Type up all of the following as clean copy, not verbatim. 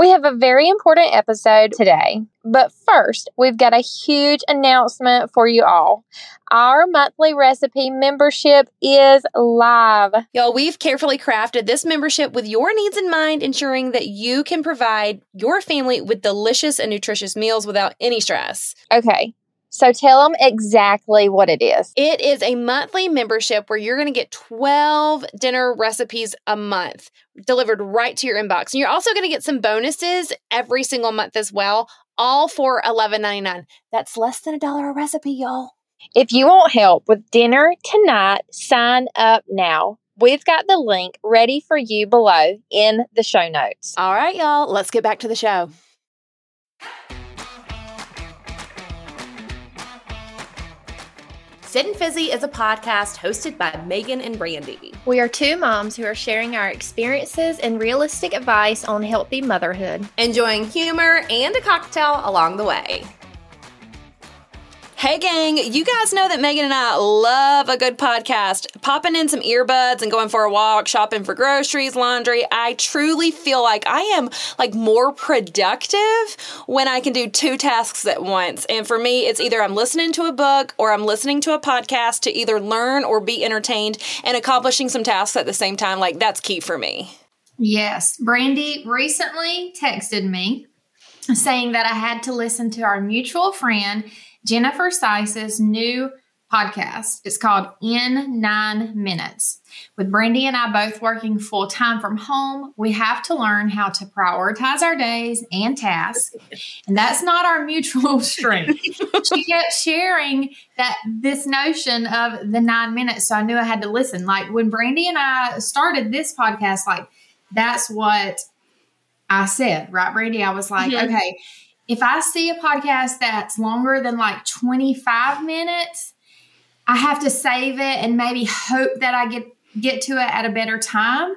We have a very important episode today, but first, we've got a huge announcement for you all. Our monthly recipe membership is live. Y'all, we've carefully crafted this membership with your needs in mind, ensuring that you can provide your family with delicious and nutritious meals without any stress. Okay. So tell them exactly what it is. It is a monthly membership where you're going to get 12 dinner recipes a month delivered right to your inbox. And you're also going to get some bonuses every single month as well, all for $11.99. That's less than $1 a recipe, y'all. If you want help with dinner tonight, sign up now. We've got the link ready for you below in the show notes. All right, y'all, let's get back to the show. Fit and Fizzy is a podcast hosted by Megan and Brandy. We are two moms who are sharing our experiences and realistic advice on healthy motherhood, enjoying humor and a cocktail along the way. Hey, gang, you guys know that Megan and I love a good podcast. Popping in some earbuds and going for a walk, shopping for groceries, laundry. I truly feel like I am more productive when I can do two tasks at once. And for me, it's either I'm listening to a book or I'm listening to a podcast to either learn or be entertained and accomplishing some tasks at the same time. That's key for me. Yes. Brandy recently texted me saying that I had to listen to our mutual friend Jennifer Syce's new podcast. It's called In 9 minutes. With Brandy and I both working full-time from home, we have to learn how to prioritize our days and tasks. And that's not our mutual strength. She kept sharing this notion of the 9 minutes, so I knew I had to listen. When Brandy and I started this podcast, that's what I said, right, Brandy? I was like, yeah. Okay, if I see a podcast that's longer than 25 minutes, I have to save it and maybe hope that I get to it at a better time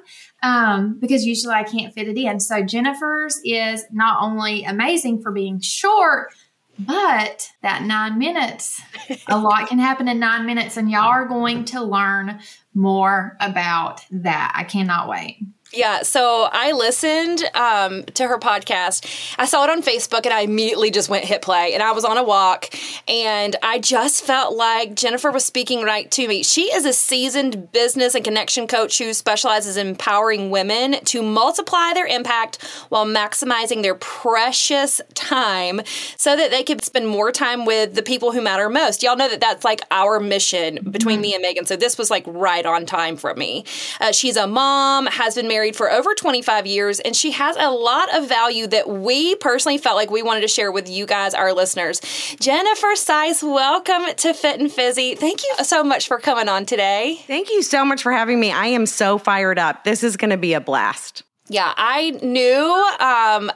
because usually I can't fit it in. So Jennifer's is not only amazing for being short, but that 9 minutes, a lot can happen in 9 minutes, and y'all are going to learn more about that. I cannot wait. Yeah, so I listened to her podcast. I saw it on Facebook, and I immediately just went hit play. And I was on a walk, and I just felt like Jennifer was speaking right to me. She is a seasoned business and connection coach who specializes in empowering women to multiply their impact while maximizing their precious time so that they can spend more time with the people who matter most. Y'all know that that's our mission between me and Megan, so this was right on time for me. She's a mom, has been married for over 25 years, and she has a lot of value that we personally felt we wanted to share with you guys, our listeners. Jennifer Syce, welcome to Fit and Fizzy. Thank you so much for coming on today. Thank you so much for having me. I am so fired up. This is going to be a blast. Yeah, I knew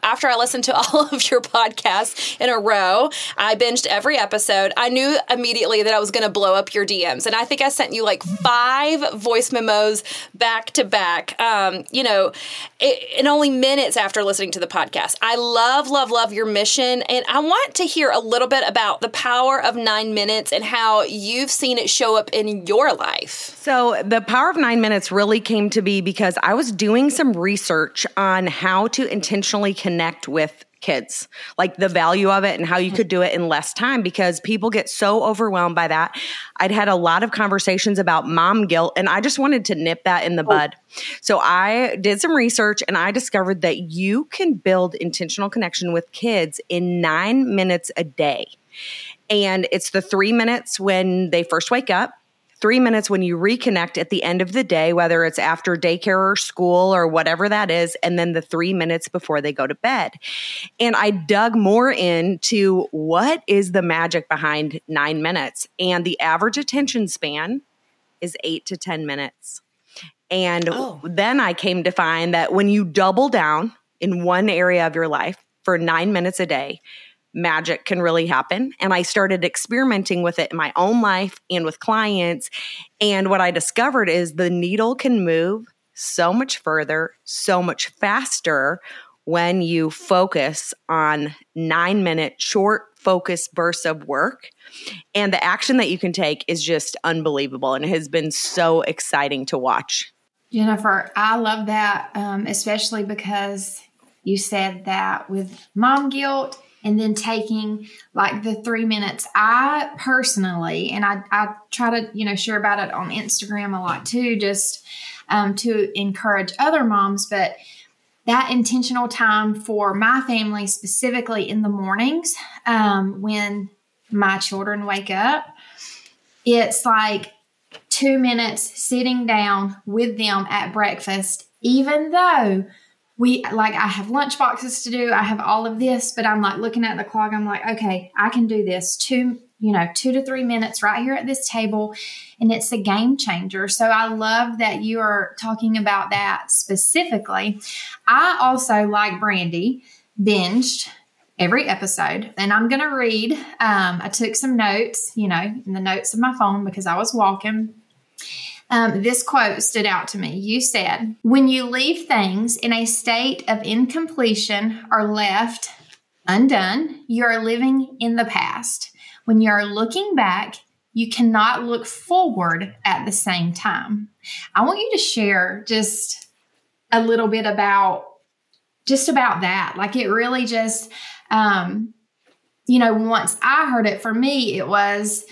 after I listened to all of your podcasts in a row, I binged every episode. I knew immediately that I was going to blow up your DMs. And I think I sent you 5 voice memos back to back, in only minutes after listening to the podcast. I love, love, love your mission. And I want to hear a little bit about the power of 9 minutes and how you've seen it show up in your life. So the power of 9 minutes really came to be because I was doing some research on how to intentionally connect with kids, the value of it and how you could do it in less time, because people get so overwhelmed by that. I'd had a lot of conversations about mom guilt, and I just wanted to nip that in the bud. So I did some research, and I discovered that you can build intentional connection with kids in 9 minutes a day. And it's the 3 minutes when they first wake up, 3 minutes when you reconnect at the end of the day, whether it's after daycare or school or whatever that is, and then the 3 minutes before they go to bed. And I dug more into what is the magic behind 9 minutes. And the average attention span is 8 to 10 minutes. And then I came to find that when you double down in one area of your life for 9 minutes a day, magic can really happen. And I started experimenting with it in my own life and with clients. And what I discovered is the needle can move so much further, so much faster when you focus on 9 minute short focused bursts of work. And the action that you can take is just unbelievable. And it has been so exciting to watch. Jennifer, I love that, especially because You said that with mom guilt and then taking like the 3 minutes. I personally, and I try to, share about it on Instagram a lot too, just to encourage other moms, but that intentional time for my family, specifically in the mornings when my children wake up, it's like 2 minutes sitting down with them at breakfast, even though I have lunch boxes to do. I have all of this, but I'm like looking at the clock. I'm like, okay, I can do this 2 to 3 minutes right here at this table. And it's a game changer. So I love that you are talking about that specifically. I also, like Brandy, binged every episode. And I'm going to read. I took some notes, in the notes of my phone because I was walking. This quote stood out to me. You said, "When you leave things in a state of incompletion or left undone, you are living in the past. When you are looking back, you cannot look forward at the same time." I want you to share just a little bit about that. Like it really just, once I heard it, for me, it was,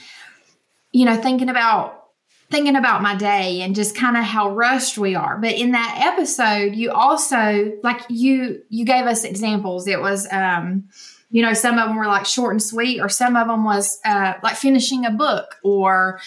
thinking about my day and just kind of how rushed we are. But in that episode, you also, like you gave us examples. It was, some of them were like short and sweet, or some of them was like finishing a book, or,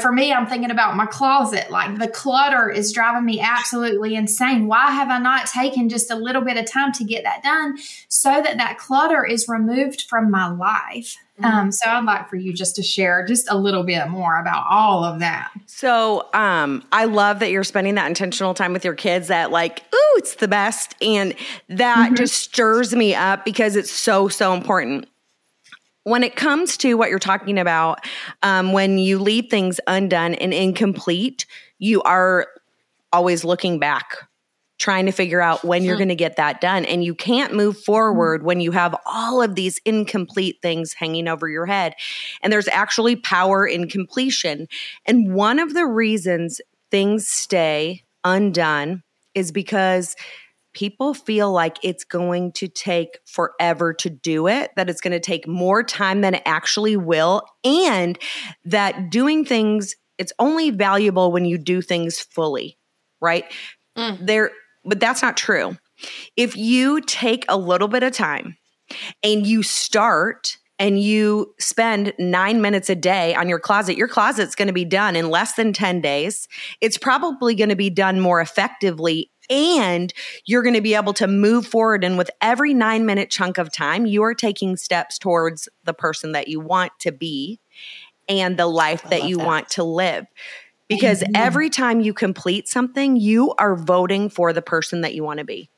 for me, I'm thinking about my closet. Like the clutter is driving me absolutely insane. Why have I not taken just a little bit of time to get that done so that clutter is removed from my life? So I'd like for you just to share just a little bit more about all of that. So I love that you're spending that intentional time with your kids, that like, ooh, it's the best. And that just stirs me up because it's so, so important. When it comes to what you're talking about, when you leave things undone and incomplete, you are always looking back, trying to figure out when you're going to get that done. And you can't move forward when you have all of these incomplete things hanging over your head. And there's actually power in completion. And one of the reasons things stay undone is because people feel like it's going to take forever to do it, that it's going to take more time than it actually will, and that doing things, it's only valuable when you do things fully, right? But that's not true. If you take a little bit of time and you start and you spend 9 minutes a day on your closet, your closet's going to be done in less than 10 days. It's probably going to be done more effectively, and you're going to be able to move forward. And with every 9 minute chunk of time, you are taking steps towards the person that you want to be and the life that you want to live. Because every time you complete something, you are voting for the person that you want to be.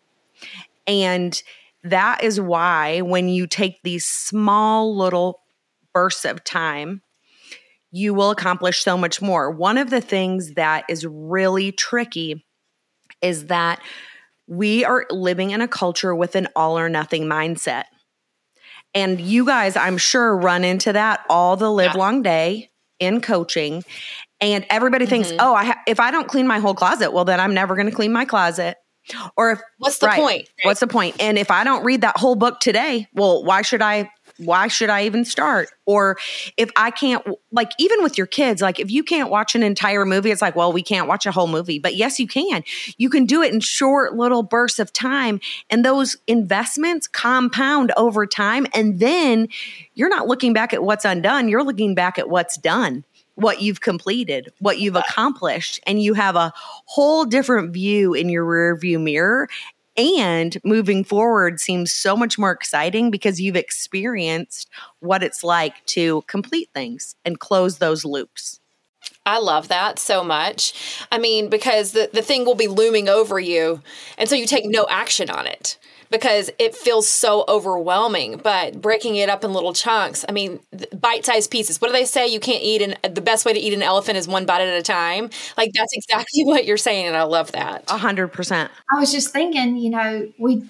And that is why when you take these small little bursts of time, you will accomplish so much more. One of the things that is really tricky is that we are living in a culture with an all or nothing mindset. And you guys, I'm sure, run into that all the live long day in coaching. And everybody thinks, if I don't clean my whole closet, well, then I'm never going to clean my closet. Or what's the point? Right? What's the point? And if I don't read that whole book today, well, why should I even start? Or if I can't, like even with your kids, like if you can't watch an entire movie, it's like, well, we can't watch a whole movie. But yes, you can. You can do it in short little bursts of time. And those investments compound over time. And then you're not looking back at what's undone. You're looking back at what's done, what you've completed, what you've accomplished. And you have a whole different view in your rearview mirror. And moving forward seems so much more exciting because you've experienced what it's like to complete things and close those loops. I love that so much. I mean, because the thing will be looming over you, and so you take no action on it because it feels so overwhelming. But breaking it up in little chunks, I mean, bite-sized pieces. What do they say? You can't eat, and the best way to eat an elephant is one bite at a time. Like, that's exactly what you're saying, and I love that. 100%. I was just thinking,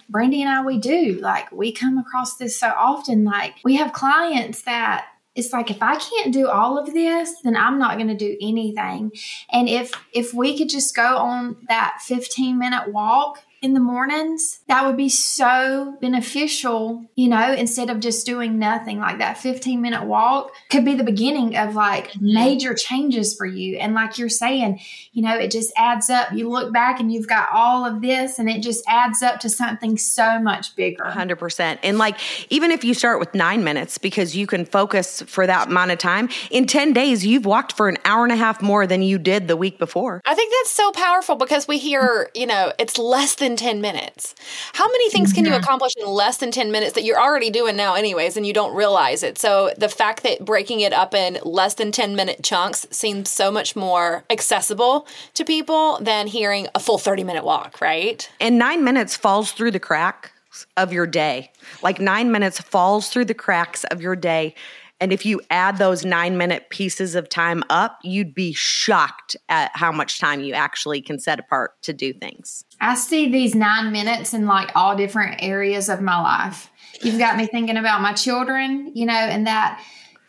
Brandy and I, we do. Like, we come across this so often. Like, we have clients that it's like, if I can't do all of this, then I'm not going to do anything. And if we could just go on that 15-minute walk in the mornings, that would be so beneficial, you know, instead of just doing nothing. Like that 15-minute walk could be the beginning of like major changes for you. And like you're saying, you know, it just adds up. You look back and you've got all of this and it just adds up to something so much bigger. 100%. And like, even if you start with 9 minutes, because you can focus for that amount of time, in 10 days, you've walked for an hour and a half more than you did the week before. I think that's so powerful because we hear, you know, it's less than 10 minutes. How many things can you accomplish in less than 10 minutes that you're already doing now anyways, and you don't realize it? So the fact that breaking it up in less than 10-minute chunks seems so much more accessible to people than hearing a full 30-minute walk, right? And 9 minutes falls through the cracks of your day. Like 9 minutes falls through the cracks of your day. And if you add those 9-minute pieces of time up, you'd be shocked at how much time you actually can set apart to do things. I see these 9 minutes in like all different areas of my life. You've got me thinking about my children, you know, and that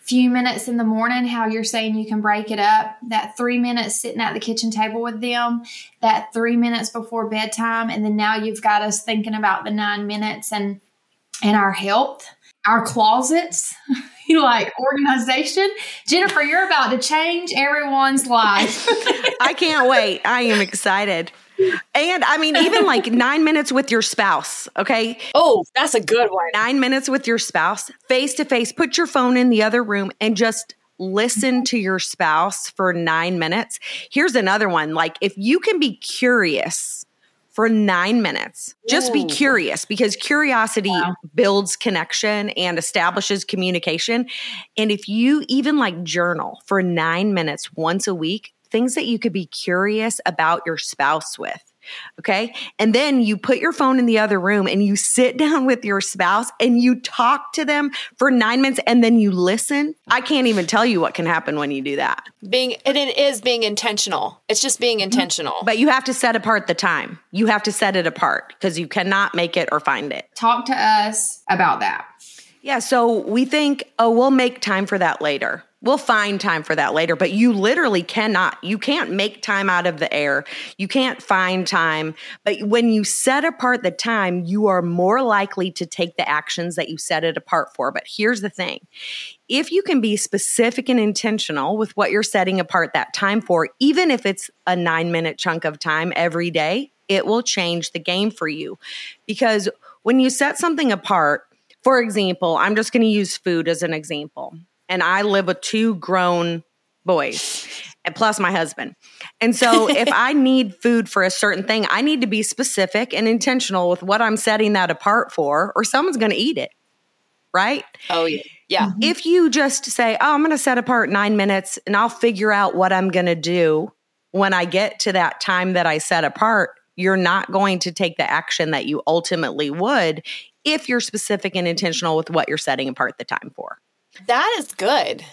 few minutes in the morning, how you're saying you can break it up, that 3 minutes sitting at the kitchen table with them, that 3 minutes before bedtime. And then now you've got us thinking about the 9 minutes and our health, our closets, like organization. Jennifer, you're about to change everyone's life. I can't wait. I am excited. And I mean, even like 9 minutes with your spouse, okay? Oh, that's a good one. 9 minutes with your spouse, face-to-face, put your phone in the other room and just listen to your spouse for 9 minutes. Here's another one. Like if you can be curious for 9 minutes. Just be curious because curiosity builds connection and establishes communication. And if you even like journal for 9 minutes once a week, things that you could be curious about your spouse with. Okay. And then you put your phone in the other room and you sit down with your spouse and you talk to them for 9 minutes and then you listen. I can't even tell you what can happen when you do that. It is being intentional. It's just being intentional. But you have to set apart the time. You have to set it apart because you cannot make it or find it. Talk to us about that. Yeah. So we think, oh, we'll make time for that later. We'll find time for that later, but you literally cannot. You can't make time out of the air. You can't find time. But when you set apart the time, you are more likely to take the actions that you set it apart for. But here's the thing. If you can be specific and intentional with what you're setting apart that time for, even if it's a 9-minute chunk of time every day, it will change the game for you. Because when you set something apart, for example, I'm just going to use food as an example. And I live with two grown boys, and plus my husband. And so if I need food for a certain thing, I need to be specific and intentional with what I'm setting that apart for, or someone's going to eat it, right? Oh, yeah. Yeah. If you just say, oh, I'm going to set apart 9 minutes and I'll figure out what I'm going to do when I get to that time that I set apart, you're not going to take the action that you ultimately would if you're specific and intentional with what you're setting apart the time for. That is good.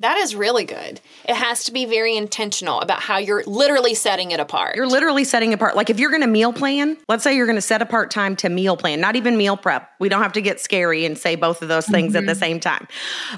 That is really good. It has to be very intentional about how you're literally setting it apart. You're literally setting it apart. Like if you're going to meal plan, let's say you're going to set apart time to meal plan, not even meal prep. We don't have to get scary and say both of those things at the same time.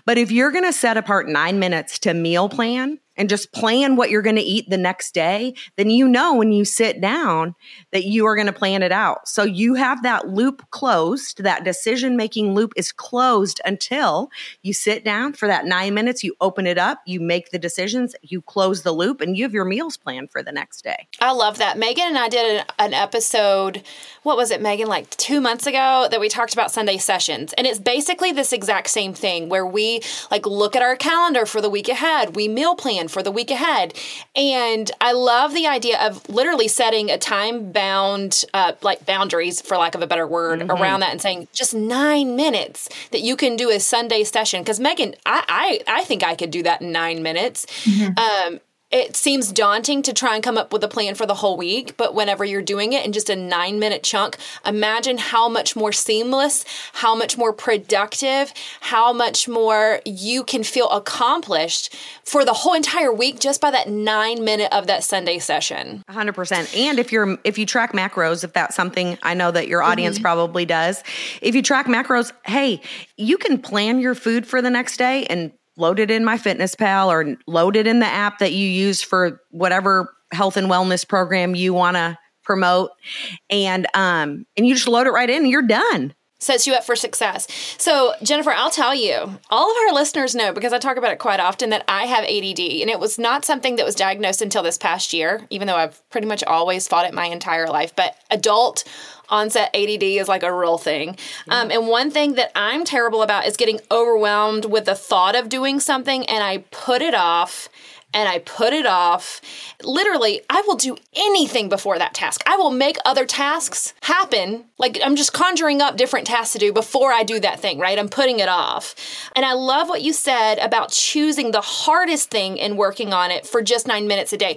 But if you're going to set apart 9 minutes to meal plan and just plan what you're going to eat the next day, then you know when you sit down that you are going to plan it out. So you have that loop closed. That decision-making loop is closed until you sit down for that 9 minutes, you open it up, you make the decisions, you close the loop, and you have your meals planned for the next day. I love that. Megan and I did an episode, what was it, Megan, like 2 months ago that we talked about Sunday sessions. And it's basically this exact same thing where we like look at our calendar for the week ahead. We meal plan for the week ahead. And I love the idea of literally setting a time-bound, like boundaries, for lack of a better word, around that and saying just 9 minutes that you can do a Sunday session. Because Megan, I think I could do that in 9 minutes. It seems daunting to try and come up with a plan for the whole week, but whenever you're doing it in just a 9-minute chunk, imagine how much more seamless, how much more productive, how much more you can feel accomplished for the whole entire week just by that 9 minute of that Sunday session. 100%. And if you track macros, if that's something I know that your audience probably does, if you track macros, hey, you can plan your food for the next day and load it in MyFitnessPal or load it in the app that you use for whatever health and wellness program you want to promote, and you just load it right in and you're done. Sets you up for success. So, Jennifer, I'll tell you, all of our listeners know, because I talk about it quite often, that I have ADD, and it was not something that was diagnosed until this past year, even though I've pretty much always fought it my entire life. But adult onset ADD is like a real thing. Mm-hmm. And one thing that I'm terrible about is getting overwhelmed with the thought of doing something, and I put it off. And I put it off. Literally, I will do anything before that task. I will make other tasks happen. Like, I'm just conjuring up different tasks to do before I do that thing, right? I'm putting it off. And I love what you said about choosing the hardest thing and working on it for just 9 minutes a day.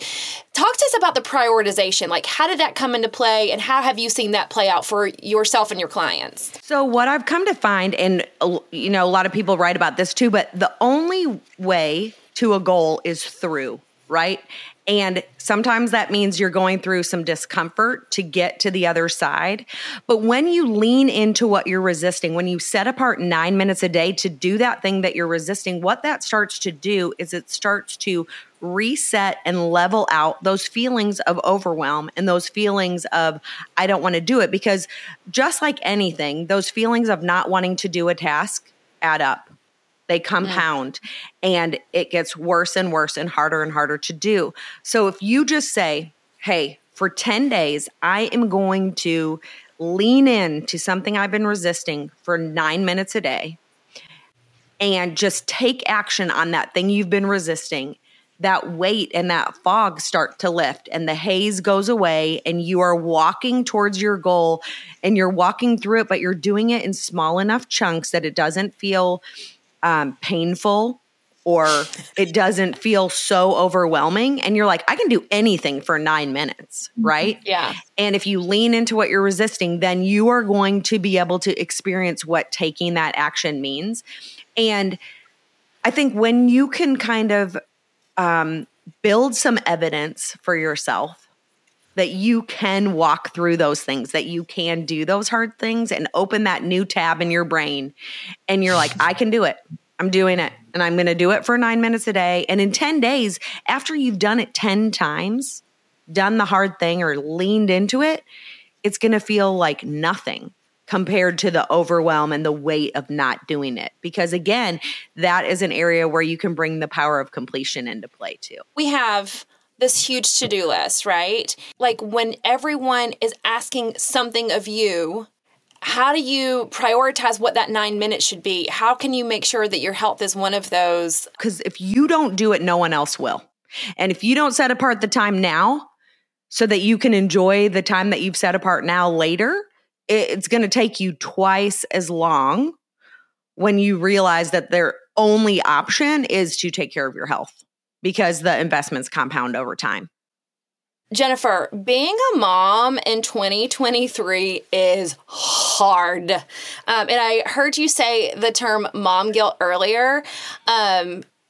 Talk to us about the prioritization. Like, how did that come into play? And how have you seen that play out for yourself and your clients? So what I've come to find, and, you know, a lot of people write about this too, but the only way to a goal is through, right? And sometimes that means you're going through some discomfort to get to the other side. But when you lean into what you're resisting, when you set apart 9 minutes a day to do that thing that you're resisting, what that starts to do is it starts to reset and level out those feelings of overwhelm and those feelings of, I don't want to do it. Because just like anything, those feelings of not wanting to do a task add up. They compound, and it gets worse and worse and harder to do. So if you just say, hey, for 10 days, I am going to lean into something I've been resisting for 9 minutes a day and just take action on that thing you've been resisting, that weight and that fog start to lift and the haze goes away and you are walking towards your goal and you're walking through it, but you're doing it in small enough chunks that it doesn't feel painful, or it doesn't feel so overwhelming. And you're like, I can do anything for 9 minutes, right? Yeah. And if you lean into what you're resisting, then you are going to be able to experience what taking that action means. And I think when you can kind of build some evidence for yourself that you can walk through those things, that you can do those hard things, and open that new tab in your brain. And you're like, I can do it. I'm doing it. And I'm going to do it for 9 minutes a day. And in 10 days, after you've done it 10 times, done the hard thing or leaned into it, it's going to feel like nothing compared to the overwhelm and the weight of not doing it. Because again, that is an area where you can bring the power of completion into play too. We have this huge to-do list, right? Like, when everyone is asking something of you, how do you prioritize what that 9 minutes should be? How can you make sure that your health is one of those? Because if you don't do it, no one else will. And if you don't set apart the time now so that you can enjoy the time that you've set apart now later, it's going to take you twice as long when you realize that their only option is to take care of your health, because the investments compound over time. Jennifer, being a mom in 2023 is hard. And I heard you say the term mom guilt earlier.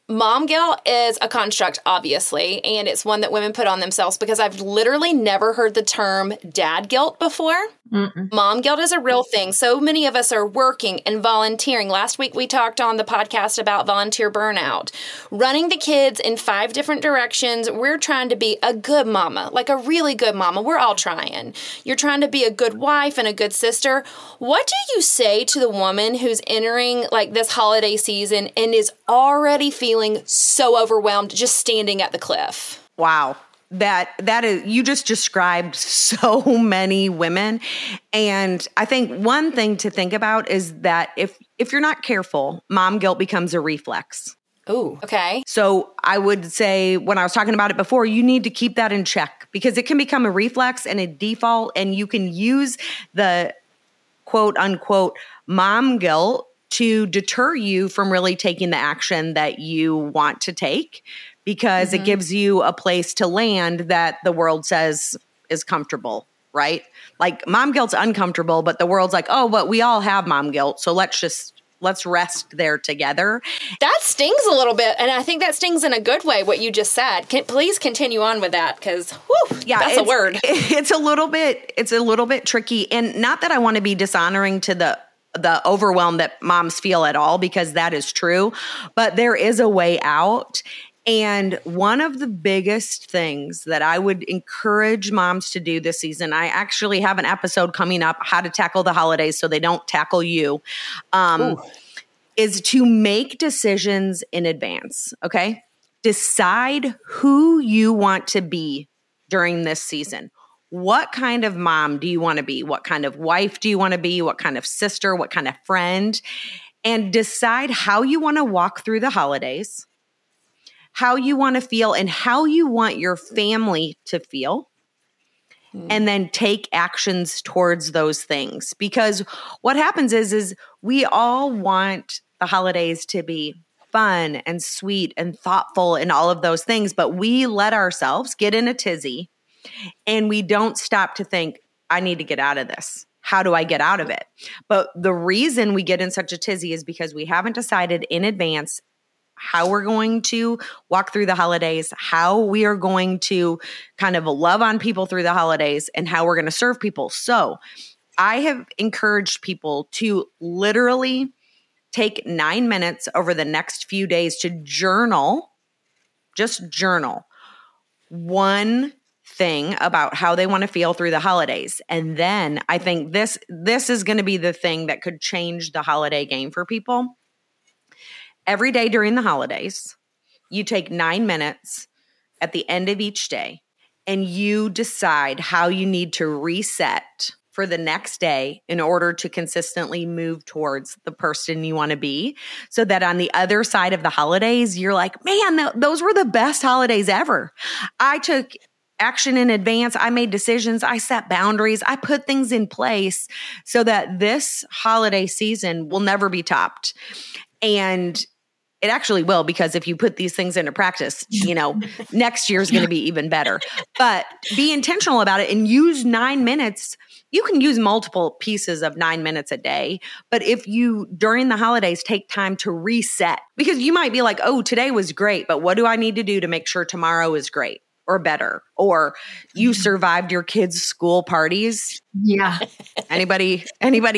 Mom guilt is a construct, obviously, and it's one that women put on themselves, because I've literally never heard the term dad guilt before. Mm-mm. Mom guilt is a real thing. So many of us are working and volunteering. Last week, we talked on the podcast about volunteer burnout, running the kids in 5 different directions. We're trying to be a good mama, like a really good mama. We're all trying. You're trying to be a good wife and a good sister. What do you say to the woman who's entering like this holiday season and is already feeling so overwhelmed just standing at the cliff? Wow. That is, you just described so many women. And I think one thing to think about is that if you're not careful, mom guilt becomes a reflex. Oh, okay. So I would say, when I was talking about it before, you need to keep that in check, because it can become a reflex and a default, and you can use the quote unquote mom guilt to deter you from really taking the action that you want to take, because it gives you a place to land that the world says is comfortable, right? Like, mom guilt's uncomfortable, but the world's like, oh, but we all have mom guilt, so let's rest there together. That stings a little bit, and I think that stings in a good way, what you just said. Please continue on with that, because that's a word. It's a little bit tricky, and not that I want to be dishonoring to the overwhelm that moms feel at all, because that is true, but there is a way out. And one of the biggest things that I would encourage moms to do this season, I actually have an episode coming up, how to tackle the holidays so they don't tackle you, is to make decisions in advance, okay? Decide who you want to be during this season. What kind of mom do you want to be? What kind of wife do you want to be? What kind of sister? What kind of friend? And decide how you want to walk through the holidays, how you want to feel, and how you want your family to feel, and then take actions towards those things. Because what happens is we all want the holidays to be fun and sweet and thoughtful and all of those things, but we let ourselves get in a tizzy and we don't stop to think, I need to get out of this. How do I get out of it? But the reason we get in such a tizzy is because we haven't decided in advance how we're going to walk through the holidays, how we are going to kind of love on people through the holidays, and how we're going to serve people. So I have encouraged people to literally take 9 minutes over the next few days to journal, just journal, one thing about how they want to feel through the holidays. And then I think this is going to be the thing that could change the holiday game for people. Every day during the holidays, you take 9 minutes at the end of each day and you decide how you need to reset for the next day in order to consistently move towards the person you want to be, so that on the other side of the holidays, you're like, man, those were the best holidays ever. I took action in advance. I made decisions. I set boundaries. I put things in place so that this holiday season will never be topped. And it actually will, because if you put these things into practice, you know, next year's going to be even better. But be intentional about it and use 9 minutes. You can use multiple pieces of 9 minutes a day. But if you, during the holidays, take time to reset, because you might be like, oh, today was great, but what do I need to do to make sure tomorrow is great or better? Or you survived your kids' school parties. Yeah. Anybody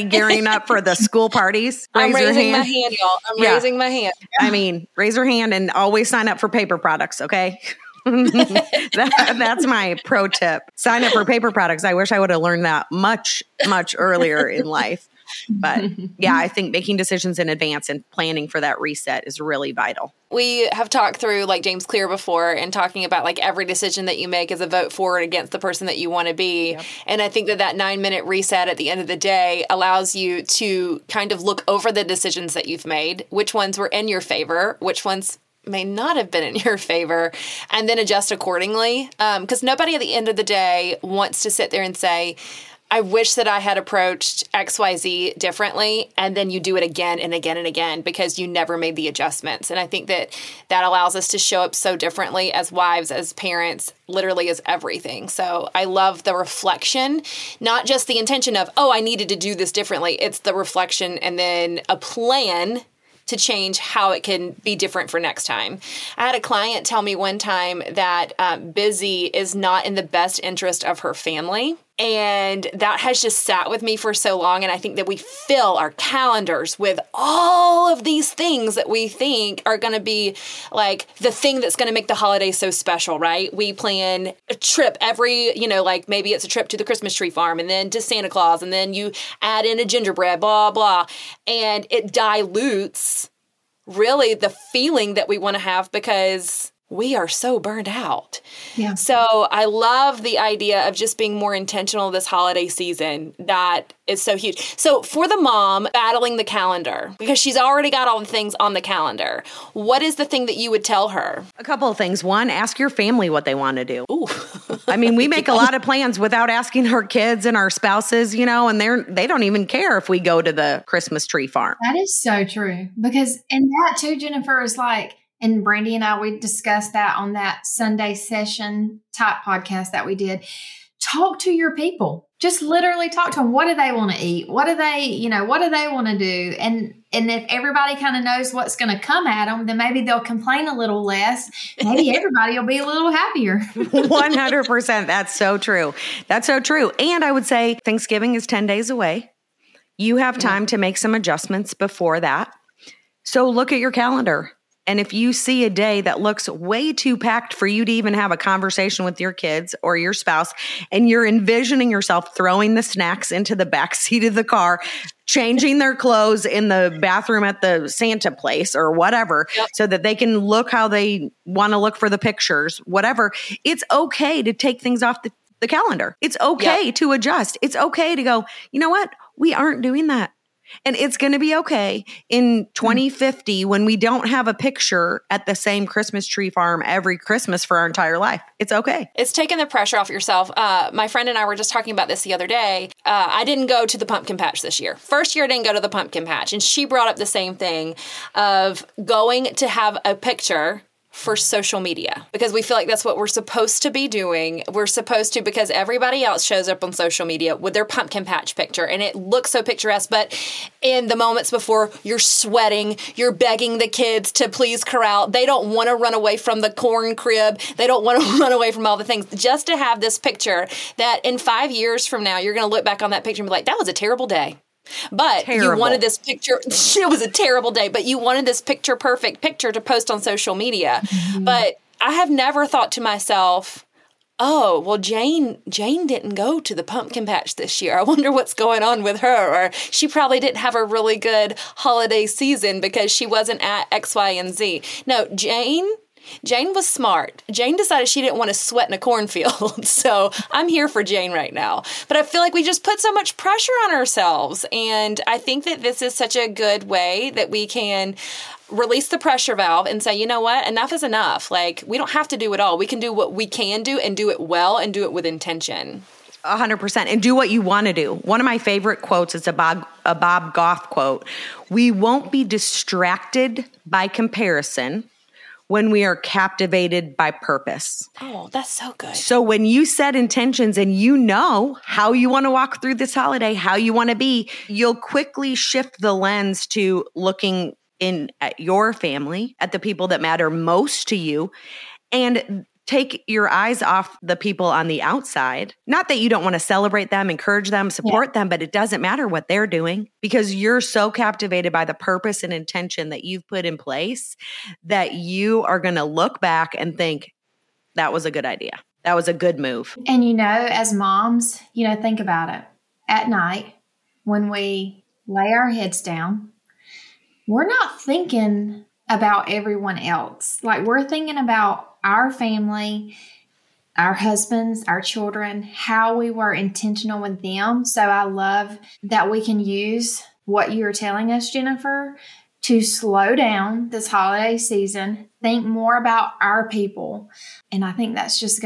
gearing up for the school parties? I'm raising my hand, y'all. Raising my hand. I mean, raise your hand and always sign up for paper products, okay? That's my pro tip. Sign up for paper products. I wish I would have learned that much, much earlier in life. But yeah, I think making decisions in advance and planning for that reset is really vital. We have talked through like James Clear before, and talking about like every decision that you make is a vote for and against the person that you want to be. Yep. And I think that 9 minute reset at the end of the day allows you to kind of look over the decisions that you've made, which ones were in your favor, which ones may not have been in your favor, and then adjust accordingly. Because nobody at the end of the day wants to sit there and say, I wish that I had approached XYZ differently, and then you do it again and again and again because you never made the adjustments. And I think that allows us to show up so differently as wives, as parents, literally as everything. So I love the reflection, not just the intention of, oh, I needed to do this differently. It's the reflection and then a plan to change how it can be different for next time. I had a client tell me one time that busy is not in the best interest of her family. And that has just sat with me for so long. And I think that we fill our calendars with all of these things that we think are going to be like the thing that's going to make the holiday so special, right? We plan a trip every, like maybe it's a trip to the Christmas tree farm and then to Santa Claus, and then you add in a gingerbread, blah, blah. And it dilutes really the feeling that we want to have because we are so burned out. Yeah. So I love the idea of just being more intentional this holiday season. That is so huge. So for the mom battling the calendar, because she's already got all the things on the calendar, what is the thing that you would tell her? A couple of things. One, ask your family what they want to do. Ooh. I mean, we make a lot of plans without asking our kids and our spouses, and they don't even care if we go to the Christmas tree farm. That is so true. Because, and that too, Jennifer, is like, and Brandy and I, we discussed that on that Sunday session type podcast that we did. Talk to your people. Just literally talk to them. What do they want to eat? What do they, what do they want to do? And if everybody kind of knows what's going to come at them, then maybe they'll complain a little less. Maybe everybody will be a little happier. 100%. That's so true. That's so true. And I would say Thanksgiving is 10 days away. You have time to make some adjustments before that. So look at your calendar. And if you see a day that looks way too packed for you to even have a conversation with your kids or your spouse, and you're envisioning yourself throwing the snacks into the backseat of the car, changing their clothes in the bathroom at the Santa place or whatever, yep, so that they can look how they want to look for the pictures, whatever, it's okay to take things off the calendar. It's okay, yep, to adjust. It's okay to go, you know what? We aren't doing that. And it's going to be okay in 2050 when we don't have a picture at the same Christmas tree farm every Christmas for our entire life. It's okay. It's taking the pressure off yourself. My friend and I were just talking about this the other day. I didn't go to the pumpkin patch this year. First year I didn't go to the pumpkin patch. And she brought up the same thing of going to have a picture for social media, because we feel like that's what we're supposed to be doing. We're supposed to, because everybody else shows up on social media with their pumpkin patch picture and it looks so picturesque, but in the moments before, you're sweating, you're begging the kids to please corral. They don't want to run away from the corn crib. They don't want to run away from all the things, just to have this picture that in 5 years from now, you're going to look back on that picture and be like, that was a terrible day. But terrible. You wanted this picture. It was a terrible day, but you wanted this picture perfect picture to post on social media. Mm-hmm. But I have never thought to myself, oh, well, Jane didn't go to the pumpkin patch this year. I wonder what's going on with her. Or she probably didn't have a really good holiday season because she wasn't at X, Y, and Z. No, Jane was smart. Jane decided she didn't want to sweat in a cornfield. So I'm here for Jane right now. But I feel like we just put so much pressure on ourselves. And I think that this is such a good way that we can release the pressure valve and say, you know what? Enough is enough. Like, we don't have to do it all. We can do what we can do and do it well and do it with intention. 100%. And do what you want to do. One of my favorite quotes is a Bob Goff quote. We won't be distracted by comparison when we are captivated by purpose. Oh, that's so good. So when you set intentions and you know how you want to walk through this holiday, how you want to be, you'll quickly shift the lens to looking in at your family, at the people that matter most to you, and take your eyes off the people on the outside. Not that you don't want to celebrate them, encourage them, support them, but it doesn't matter what they're doing, because you're so captivated by the purpose and intention that you've put in place that you are going to look back and think, that was a good idea. That was a good move. And, you know, as moms, you know, think about it. At night, when we lay our heads down, we're not thinking about everyone else. Like, we're thinking about our family, our husbands, our children, how we were intentional with them. So I love that we can use what you're telling us, Jennifer, to slow down this holiday season, think more about our people. And I think that's just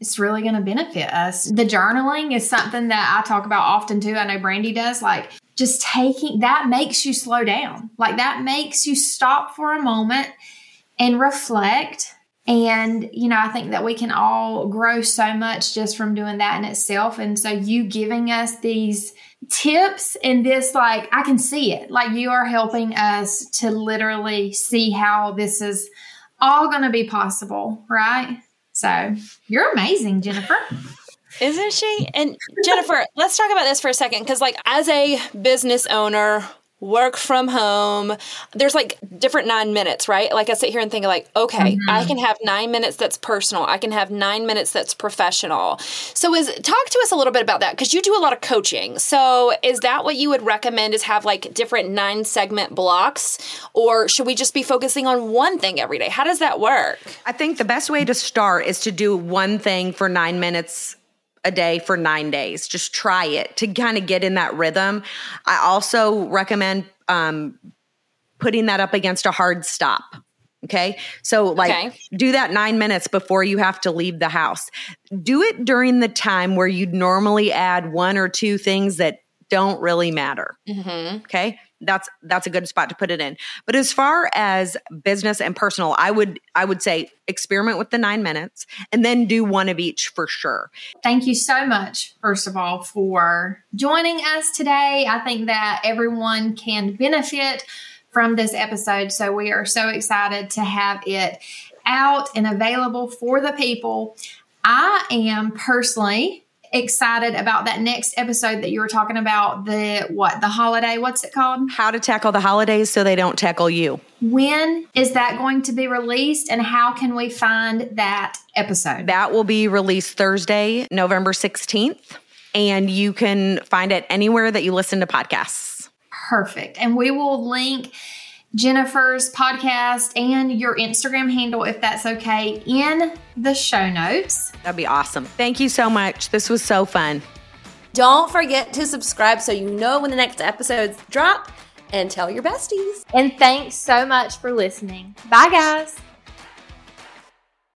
it's really going to benefit us. The journaling is something that I talk about often too. I know Brandy does. Like, just taking, that makes you slow down. Like, that makes you stop for a moment and reflect. And, you know, I think that we can all grow so much just from doing that in itself. And so you giving us these tips and this, like, I can see it. Like, you are helping us to literally see how this is all going to be possible, right? So you're amazing, Jennifer. Isn't she? And Jennifer, let's talk about this for a second. Because, like, as a business owner, work from home, there's like different 9 minutes, right? Like, I sit here and think like, okay, mm-hmm, I can have 9 minutes that's personal. I can have 9 minutes that's professional. So talk to us a little bit about that, because you do a lot of coaching. So is that what you would recommend, is have like different 9-segment blocks, or should we just be focusing on one thing every day? How does that work? I think the best way to start is to do one thing for 9 minutes a day for 9 days. Just try it to kind of get in that rhythm. I also recommend putting that up against a hard stop. Okay. So do that 9 minutes before you have to leave the house. Do it during the time where you'd normally add one or two things that don't really matter. Mm-hmm. Okay. That's a good spot to put it in. But as far as business and personal, I would say experiment with the 9 minutes and then do one of each for sure. Thank you so much, first of all, for joining us today. I think that everyone can benefit from this episode. So we are so excited to have it out and available for the people. I am personally excited about that next episode that you were talking about, the holiday, what's it called? How to tackle the holidays so they don't tackle you. When is that going to be released, and how can we find that episode? That will be released Thursday, November 16th, and you can find it anywhere that you listen to podcasts. Perfect. And we will link Jennifer's podcast and your Instagram handle, if that's okay, in the show notes. That'd be awesome. Thank you so much. This was so fun. Don't forget to subscribe so you know when the next episodes drop, and tell your besties. And thanks so much for listening. Bye, guys.